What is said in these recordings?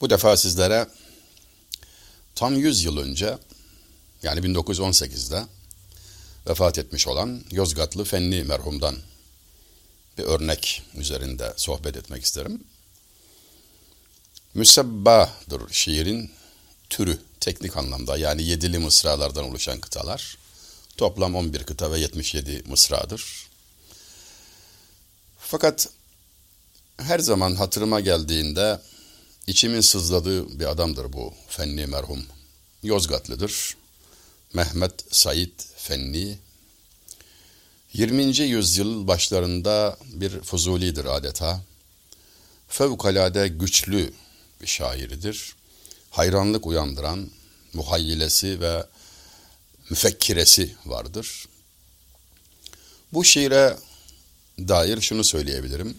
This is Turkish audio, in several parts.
Bu defa sizlere tam 100 yıl önce, yani 1918'de vefat etmiş olan Yozgatlı Fenni merhumdan bir örnek üzerinde sohbet etmek isterim. Müsebbadır şiirin türü, teknik anlamda, yani yedili mısralardan oluşan kıtalar. Toplam 11 kıta ve 77 mısradır. Fakat her zaman hatırıma geldiğinde içimin sızladığı bir adamdır bu Fenni merhum. Yozgatlıdır. Mehmet Sait Fenni. 20. yüzyıl başlarında bir Fuzuli'dir adeta. Fevkalade güçlü bir şairidir. Hayranlık uyandıran muhayyilesi ve müfekkiresi vardır. Bu şiire dair şunu söyleyebilirim.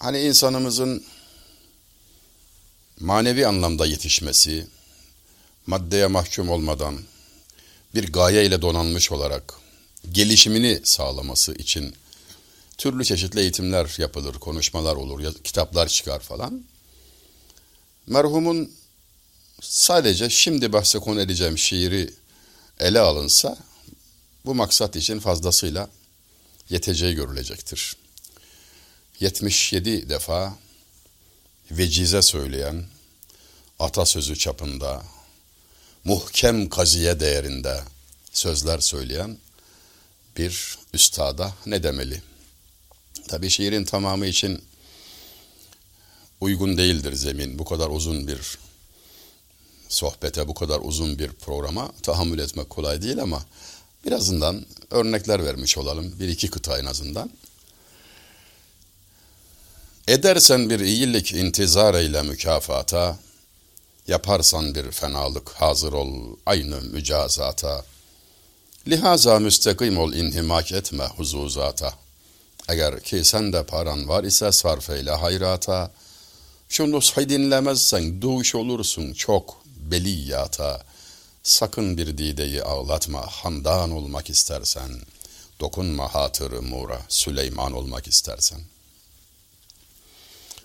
Hani insanımızın manevi anlamda yetişmesi, maddeye mahkum olmadan bir gaye ile donanmış olarak gelişimini sağlaması için türlü çeşitli eğitimler yapılır, konuşmalar olur, kitaplar çıkar falan. Merhumun sadece şimdi bahse konu edeceğim şiiri ele alınsa bu maksat için fazlasıyla yeteceği görülecektir. 77 defa vecize söyleyen, atasözü çapında, muhkem kaziye değerinde sözler söyleyen bir üstada ne demeli? Tabii şiirin tamamı için uygun değildir zemin. Bu kadar uzun bir sohbete, bu kadar uzun bir programa tahammül etmek kolay değil ama birazından örnekler vermiş olalım. Bir iki kıta en azından. Edersen bir iyilik intizar eyle mükafata, yaparsan bir fenalık hazır ol aynı mücazata. Lihaza müstakim ol inhimak etme huzuzata. Eğer ki sende paran var ise sarf eyle hayrata. Şu nushay dinlemezsen duş olursun çok beliyata. Sakın bir dideyi ağlatma handan olmak istersen. Dokunma hatırı mura Süleyman olmak istersen.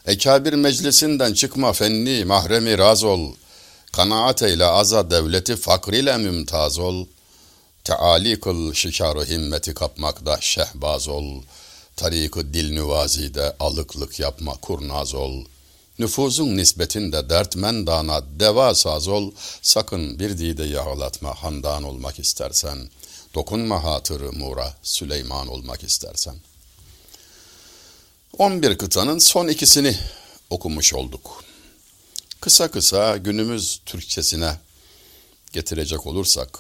Ekâbir meclisinden çıkma Fenni mahremi raz ol. Kanaat eyle aza devleti fakriyle mümtaz ol. Teâli kıl şikâr-ı himmeti kapmakta şehbaz ol. Tarik-ı dil nüvazide alıklık yapma kurnaz ol. Nüfuzun nisbetinde dertmen dana devasaz ol. Sakın bir dideyi ağlatma handan olmak istersen. Dokunma hatırı mura Süleyman olmak istersen. 11 kıtanın son ikisini okumuş olduk. Kısa kısa günümüz Türkçesine getirecek olursak,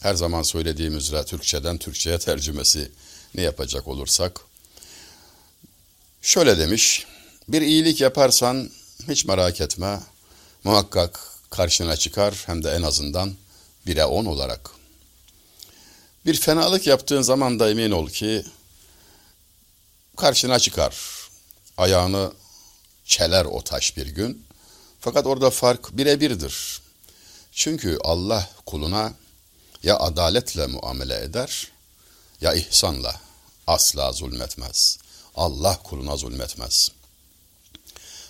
her zaman söylediğim üzere Türkçeden Türkçeye tercümesi ne yapacak olursak, şöyle demiş, bir iyilik yaparsan hiç merak etme, muhakkak karşına çıkar hem de en azından 1'e 10 olarak. Bir fenalık yaptığın zaman da emin ol ki, karşına çıkar, ayağını çeler o taş bir gün. Fakat orada fark birebirdir. Çünkü Allah kuluna ya adaletle muamele eder, ya ihsanla, asla zulmetmez. Allah kuluna zulmetmez.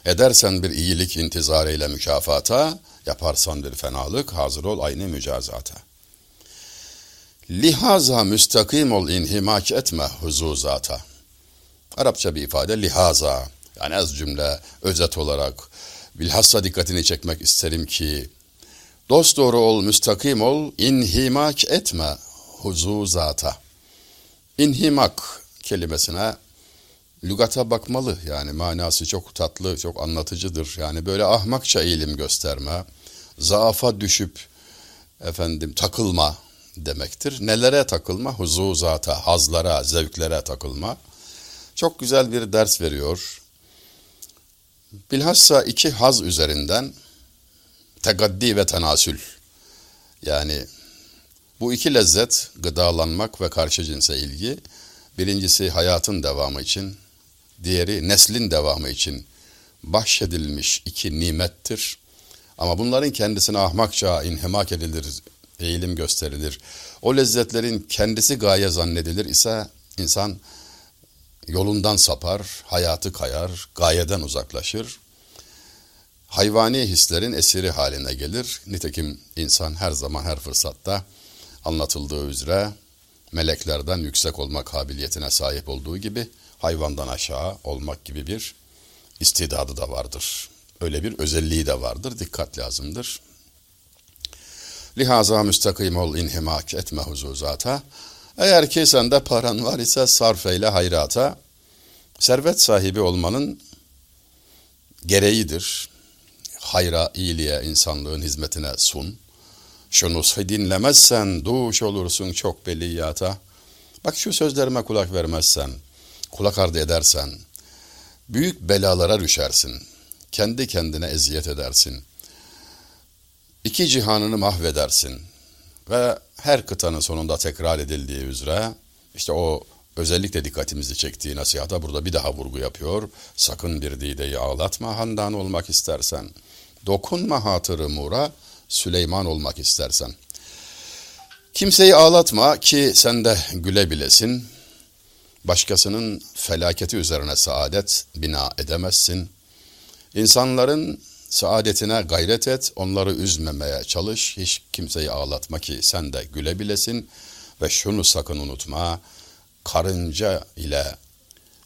Edersen bir iyilik intizar eyle mükafata, yaparsan bir fenalık hazır ol aynı mücazata. Lihaza müstakim ol inhimak etme huzuzata. Arapça bir ifade lihaza, yani az cümle özet olarak bilhassa dikkatini çekmek isterim ki dosdoğru ol, müstakim ol, inhimak etme huzuzata. İnhimak kelimesine lügata bakmalı, yani manası çok tatlı, çok anlatıcıdır. Yani böyle ahmakça eğilim gösterme, zaafa düşüp takılma demektir. Nelere takılma? Huzuzata, hazlara, zevklere takılma. Çok güzel bir ders veriyor. Bilhassa iki haz üzerinden tegaddi ve tenasül. Yani bu iki lezzet, gıdalanmak ve karşı cinse ilgi, birincisi hayatın devamı için, diğeri neslin devamı için bahşedilmiş iki nimettir. Ama bunların kendisine ahmakça inhimak edilir, eğilim gösterilir. O lezzetlerin kendisi gaye zannedilir ise insan yolundan sapar, hayatı kayar, gayeden uzaklaşır. hayvani hislerin esiri haline gelir. Nitekim insan her zaman her fırsatta anlatıldığı üzere meleklerden yüksek olma kabiliyetine sahip olduğu gibi hayvandan aşağı olmak gibi bir istidadı da vardır. Öyle bir özelliği de vardır. Dikkat lazımdır. Lihaza müstakim ol, inhimak etme huzuzata. Eğer ki sende paran var ise sarf eyle hayrata. Servet sahibi olmanın gereğidir. Hayra, iyiliğe, insanlığın hizmetine sun. Şu nushi dinlemezsen duş olursun çok belliyata. Bak şu sözlerime kulak vermezsen, kulak ardı edersen, büyük belalara düşersin. Kendi kendine eziyet edersin. İki cihanını mahvedersin. Ve her kıtanın sonunda tekrar edildiği üzere, işte o özellikle dikkatimizi çektiği nasihata burada bir daha vurgu yapıyor. Sakın bir dideyi ağlatma handan olmak istersen. Dokunma hatırı mura, Süleyman olmak istersen. Kimseyi ağlatma ki sen de gülebilesin. Başkasının felaketi üzerine saadet bina edemezsin. İnsanların saadetine gayret et, onları üzmemeye çalış. Hiç kimseyi ağlatma ki sen de gülebilesin. Ve şunu sakın unutma, karınca ile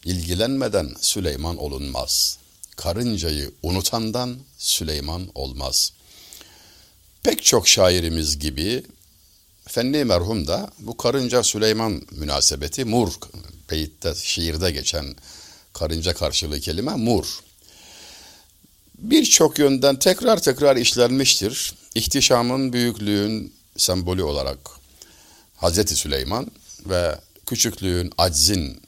ilgilenmeden Süleyman olunmaz. Karıncayı unutandan Süleyman olmaz. Pek çok şairimiz gibi Fenni merhum da bu karınca Süleyman münasebeti mur, beyitte, şiirde geçen karınca karşılığı kelime mur. Birçok yönden tekrar tekrar işlenmiştir. İhtişamın, büyüklüğün sembolü olarak Hazreti Süleyman ve küçüklüğün, aczin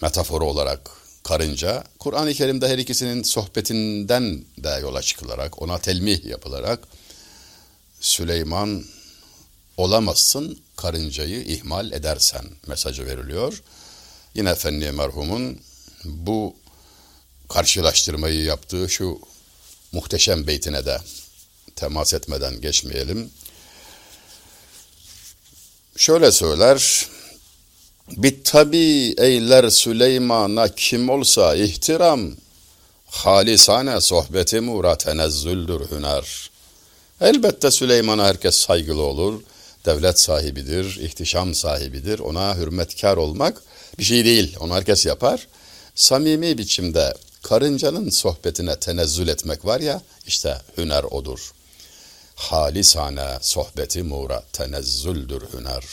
metaforu olarak karınca, Kur'an-ı Kerim'de her ikisinin sohbetinden de yola çıkılarak, ona telmih yapılarak Süleyman olamazsın karıncayı ihmal edersen mesajı veriliyor. Yine Fenni merhumun bu karşılaştırmayı yaptığı şu muhteşem beytine de temas etmeden geçmeyelim. Şöyle söyler: "Bit tabi eyler Süleyman'a kim olsa ihtiram, halisane sohbeti mura tenezzüldür hüner." Elbette Süleyman'a herkes saygılı olur, devlet sahibidir, ihtişam sahibidir. Ona hürmetkar olmak bir şey değil, onu herkes yapar. Samimi biçimde karıncanın sohbetine tenezzül etmek var ya, işte hüner odur. Halisane sohbeti mura tenezzüldür hüner.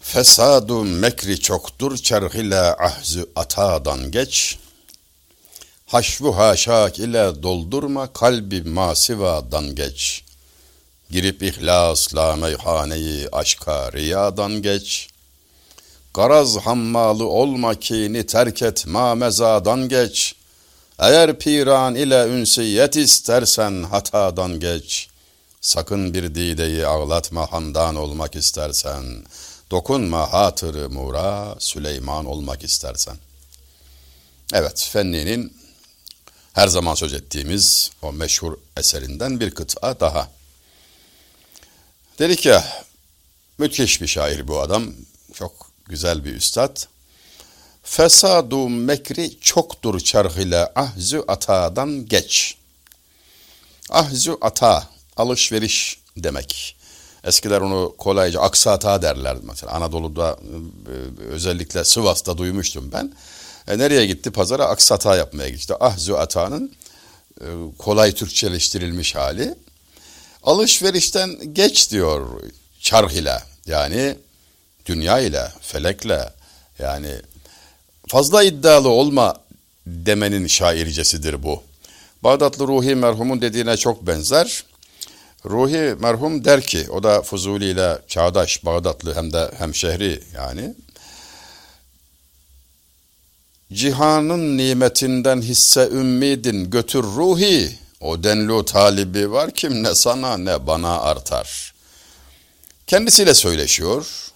Fesadu mekri çoktur çerh ile ahzü atadan geç. Haşvu haşak ile doldurma kalbi masivadan geç. Girip ihlasla meyhaneyi aşka riyadan geç. Garaz hammalı olma kini terk et mamezadan geç. Eğer piran ile ünsiyet istersen hatadan geç. Sakın bir dideyi ağlatma handan olmak istersen. Dokunma hatırı mura Süleyman olmak istersen. Evet, Fenni'nin her zaman söz ettiğimiz o meşhur eserinden bir kıta daha. Dedik ya, müthiş bir şair bu adam. Çok güzel bir üstad. Fesadu mekri çoktur çarh ile ahzü atadan geç. Ahzü ata, alışveriş demek. Eskiler onu kolayca aksata derler. Mesela Anadolu'da, özellikle Sivas'ta duymuştum ben. Nereye gitti? Pazara aksata yapmaya gitti. Ahzü ata'nın kolay Türkçeleştirilmiş hali. Alışverişten geç diyor çarh ile. Yani dünya ile, felekle, yani fazla iddialı olma demenin şaircesidir bu. Bağdatlı Rûhî merhumun dediğine çok benzer. Rûhî merhum der ki, o da Fuzuli ile çağdaş, Bağdatlı hem de hemşehri yani. Cihanın nimetinden hisse ümmidin götür ruhi, o denlu talibi var kim ne sana ne bana artar. Kendisiyle söyleşiyor.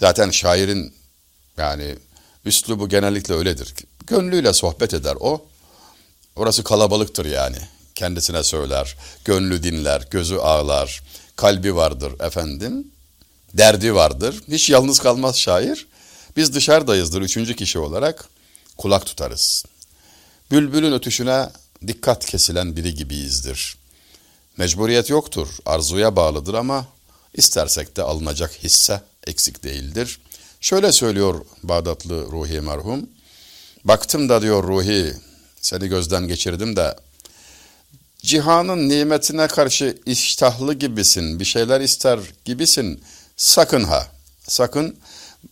Zaten şairin yani üslubu genellikle öyledir. Gönlüyle sohbet eder o. Orası kalabalıktır yani. Kendisine söyler, gönlü dinler, gözü ağlar, kalbi vardır efendim, derdi vardır. Hiç yalnız kalmaz şair. Biz dışarıdayızdır, üçüncü kişi olarak kulak tutarız. Bülbülün ötüşüne dikkat kesilen biri gibiyizdir. Mecburiyet yoktur, arzuya bağlıdır ama istersek de alınacak hisse eksik değildir. Şöyle söylüyor Bağdatlı Rûhî merhum, baktım da diyor Ruhi, seni gözden geçirdim de, cihanın nimetine karşı iştahlı gibisin, bir şeyler ister gibisin, sakın ha, sakın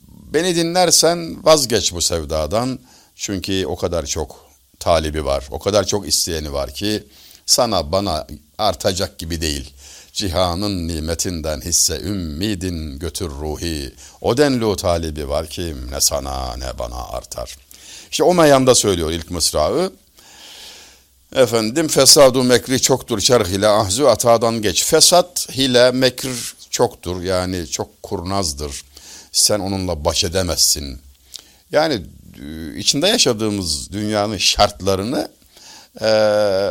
beni dinlersen vazgeç bu sevdadan, çünkü o kadar çok talibi var, o kadar çok isteyeni var ki sana bana artacak gibi değil. Cihanın nimetinden hisse ümmidin götür Ruhi, o denli talibi var ki ne sana ne bana artar. İşte o meyanda söylüyor ilk mısrağı. Efendim fesadu mekri çoktur şerh ile ahzu atadan geç. Fesat, hile, mekr çoktur, yani çok kurnazdır. Sen onunla baş edemezsin. Yani içinde yaşadığımız dünyanın şartlarını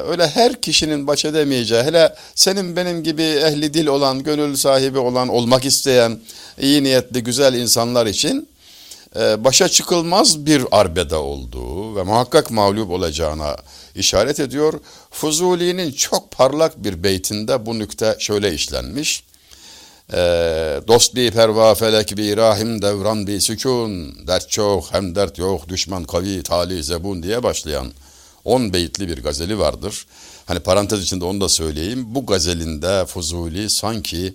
öyle her kişinin baş edemeyeceği, hele senin benim gibi ehli dil olan, gönül sahibi olan, olmak isteyen, iyi niyetli, güzel insanlar için başa çıkılmaz bir arbeda olduğu ve muhakkak mağlup olacağına işaret ediyor. Fuzuli'nin çok parlak bir beytinde bu nükte şöyle işlenmiş. Dost bi perva felek bi rahim devran bi sükun, dert çok hem dert yok, düşman kavi tali zebun diye başlayan 10 beyitli bir gazeli vardır. Hani parantez içinde onu da söyleyeyim. Bu gazelinde Fuzuli sanki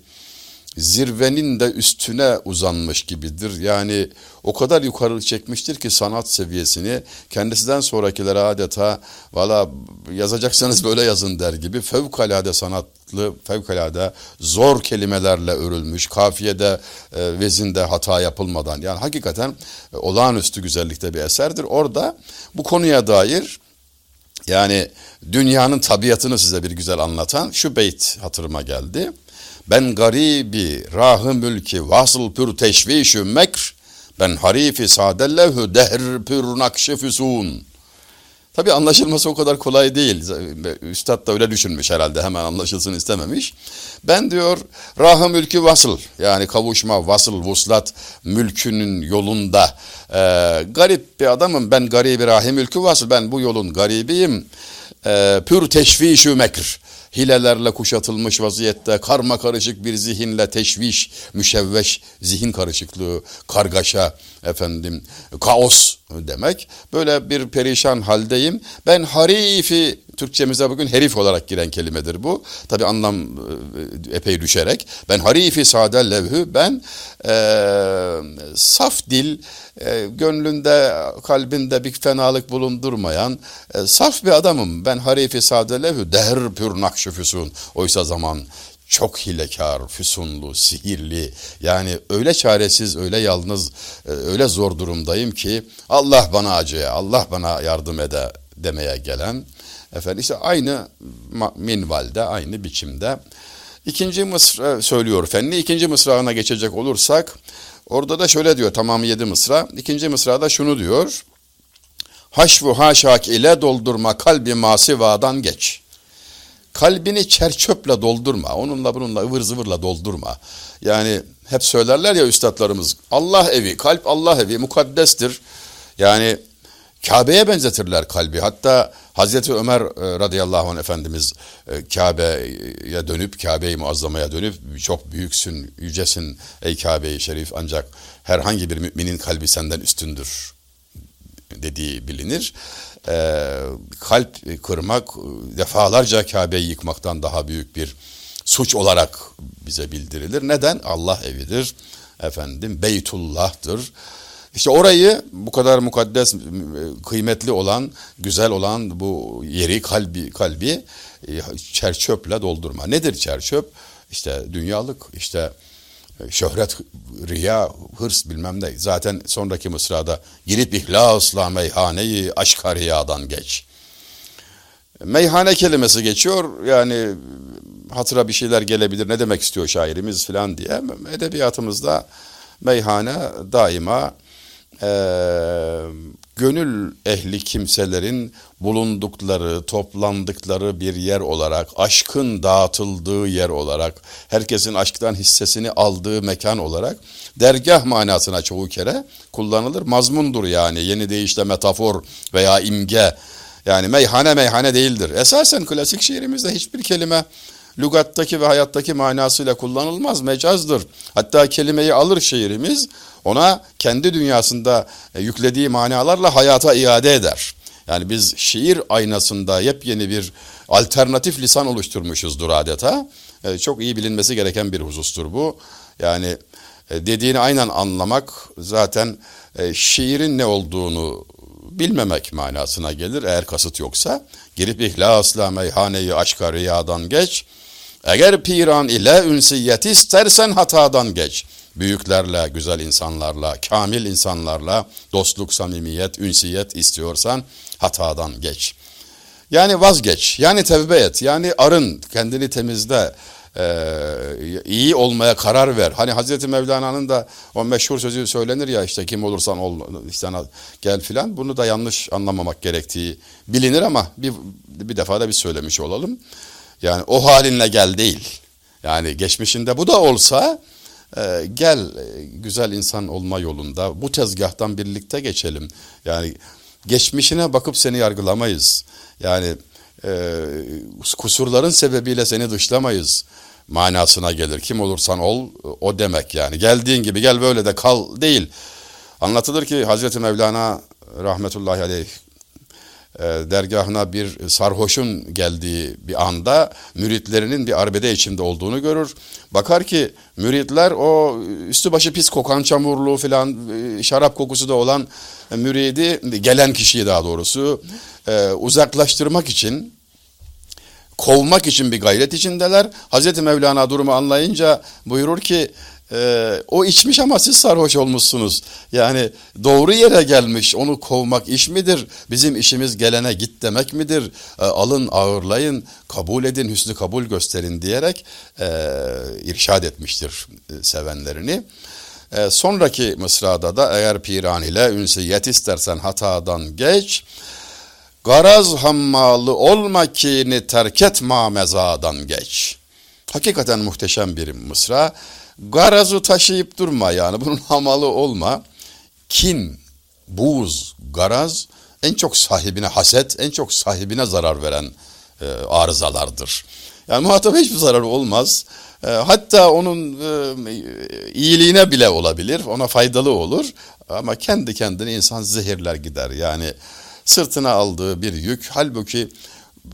zirvenin de üstüne uzanmış gibidir. Yani o kadar yukarı çekmiştir ki sanat seviyesini, kendisinden sonrakilere adeta valla yazacaksanız böyle yazın der gibi fevkalade sanatlı, fevkalade zor kelimelerle örülmüş, kafiyede, vezinde hata yapılmadan, yani hakikaten olağanüstü güzellikte bir eserdir. Orada bu konuya dair, yani dünyanın tabiatını size bir güzel anlatan şu beyt hatırıma geldi. Ben garibi rahı mülki vasıl pür teşvişü mekr, ben harifi sadellehü dehr pür nakşi füsun. Tabi anlaşılması o kadar kolay değil. Üstad da öyle düşünmüş herhalde, hemen anlaşılsın istememiş. Ben diyor rahı mülki vasıl, yani kavuşma, vasıl, vuslat mülkünün yolunda garip bir adamım. Ben garibi rahı mülki vasıl, ben bu yolun garibiyim. Pür teşvişü mekr, hilelerle kuşatılmış vaziyette, karma karışık bir zihinle, teşviş, müşevveş, zihin karışıklığı, kargaşa, efendim kaos demek. Böyle bir perişan haldeyim. Ben harifi, Türkçemize bugün herif olarak giren kelimedir bu. Tabi anlam epey düşerek. Ben harifi sade levhü, ben saf dil, gönlünde, kalbinde bir fenalık bulundurmayan saf bir adamım. Ben harifi sade levhü dehr pür nakşi füsun. Oysa zaman çok hilekar, füsunlu, sihirli, yani öyle çaresiz, öyle yalnız, öyle zor durumdayım ki Allah bana acıya, Allah bana yardım ede demeye gelen. Efendim işte aynı minvalde, aynı biçimde. İkinci mısra söylüyor Fenni. İkinci mısrağına geçecek olursak, orada da şöyle diyor, tamamı 7 mısra. İkinci mısrada şunu diyor. Haşvu haşak ile doldurma kalbi masivadan geç. Kalbini çerçöple doldurma, onunla bununla ıvır zıvırla doldurma. Yani hep söylerler ya üstadlarımız, Allah evi, kalp Allah evi, mukaddestir. Yani Kabe'ye benzetirler kalbi. Hatta Hazreti Ömer radıyallahu anh Efendimiz Kabe'ye dönüp, Kabe-i Muazzama'ya dönüp, çok büyüksün, yücesin ey Kabe-i Şerif, ancak herhangi bir müminin kalbi senden üstündür dediği bilinir. Kalp kırmak defalarca Kabe'yi yıkmaktan daha büyük bir suç olarak bize bildirilir. Neden? Allah evidir, efendim Beytullah'tır. İşte orayı, bu kadar mukaddes, kıymetli olan, güzel olan bu yeri, kalbi çerçöple doldurma. Nedir çerçöp? İşte dünyalık, işte şöhret, riya, hırs bilmem ne. Zaten sonraki mısrada girip ihlasla meyhaneyi aşka riyadan geç. Meyhane kelimesi geçiyor. Yani hatıra bir şeyler gelebilir. Ne demek istiyor şairimiz filan diye. Edebiyatımızda meyhane daima gönül ehli kimselerin bulundukları, toplandıkları bir yer olarak, aşkın dağıtıldığı yer olarak, herkesin aşktan hissesini aldığı mekan olarak dergah manasına çoğu kere kullanılır. Mazmundur yani, yeni deyişle metafor veya imge. Yani meyhane meyhane değildir. Esasen klasik şiirimizde hiçbir kelime lügattaki ve hayattaki manasıyla kullanılmaz, mecazdır. Hatta kelimeyi alır şiirimiz, ona kendi dünyasında yüklediği manalarla hayata iade eder. Yani biz şiir aynasında yepyeni bir alternatif lisan oluşturmuşuzdur adeta. Çok iyi bilinmesi gereken bir husustur bu. Yani dediğini aynen anlamak zaten şiirin ne olduğunu bilmemek manasına gelir eğer kasıt yoksa. Girip ihlasla meyhaneyi aşka riyadan geç. Eğer piran ile ünsiyet istersen hatadan geç. Büyüklerle, güzel insanlarla, kamil insanlarla dostluk, samimiyet, ünsiyet istiyorsan hatadan geç. Yani vazgeç, yani tevbe et, yani arın, kendini temizle, iyi olmaya karar ver. Hani Hazreti Mevlana'nın da o meşhur sözü söylenir ya, işte kim olursan ol, sana gel filan. Bunu da yanlış anlamamak gerektiği bilinir ama bir defa da biz söylemiş olalım. Yani o halinle gel değil. Yani geçmişinde bu da olsa gel güzel insan olma yolunda bu tezgahtan birlikte geçelim. Yani geçmişine bakıp seni yargılamayız. Yani kusurların sebebiyle seni dışlamayız manasına gelir. Kim olursan ol, o demek yani. Geldiğin gibi gel, böyle de kal değil. Anlatılır ki Hazreti Mevlana rahmetullahi aleyh dergahına bir sarhoşun geldiği bir anda müritlerinin bir arbede içinde olduğunu görür. Bakar ki müritler o üstü başı pis kokan, çamurlu filan, şarap kokusu da olan müridi, gelen kişiyi daha doğrusu uzaklaştırmak için, kovmak için bir gayret içindeler. Hazreti Mevlana durumu anlayınca buyurur ki o içmiş ama siz sarhoş olmuşsunuz. Yani doğru yere gelmiş, onu kovmak iş midir? Bizim işimiz gelene git demek midir? Alın, ağırlayın, kabul edin, hüsnü kabul gösterin diyerek irşad etmiştir sevenlerini. Sonraki mısrada da eğer piran ile ünsiyet istersen hatadan geç, garaz hammalı olma kini terk etma mezadan geç. Hakikaten muhteşem bir mısra. Garazı taşıyıp durma, yani bunun hamalı olma. Kin, buğz, garaz en çok sahibine haset, en çok sahibine zarar veren arızalardır. Yani muhataba hiçbir zararı olmaz. Hatta onun iyiliğine bile olabilir, ona faydalı olur. Ama kendi kendine insan zehirler gider. Yani sırtına aldığı bir yük, halbuki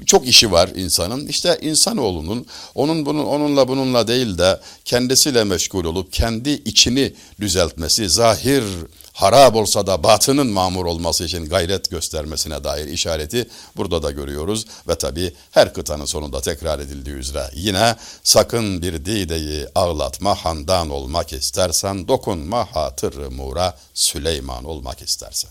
çok işi var insanın. İşte insanoğlunun onunla bununla değil de kendisiyle meşgul olup kendi içini düzeltmesi, zahir harap olsa da batının mamur olması için gayret göstermesine dair işareti burada da görüyoruz. Ve tabii her kıtanın sonunda tekrar edildiği üzere yine sakın bir dideyi ağlatma, handan olmak istersen dokunma hatır-ı mura, Süleyman olmak istersen.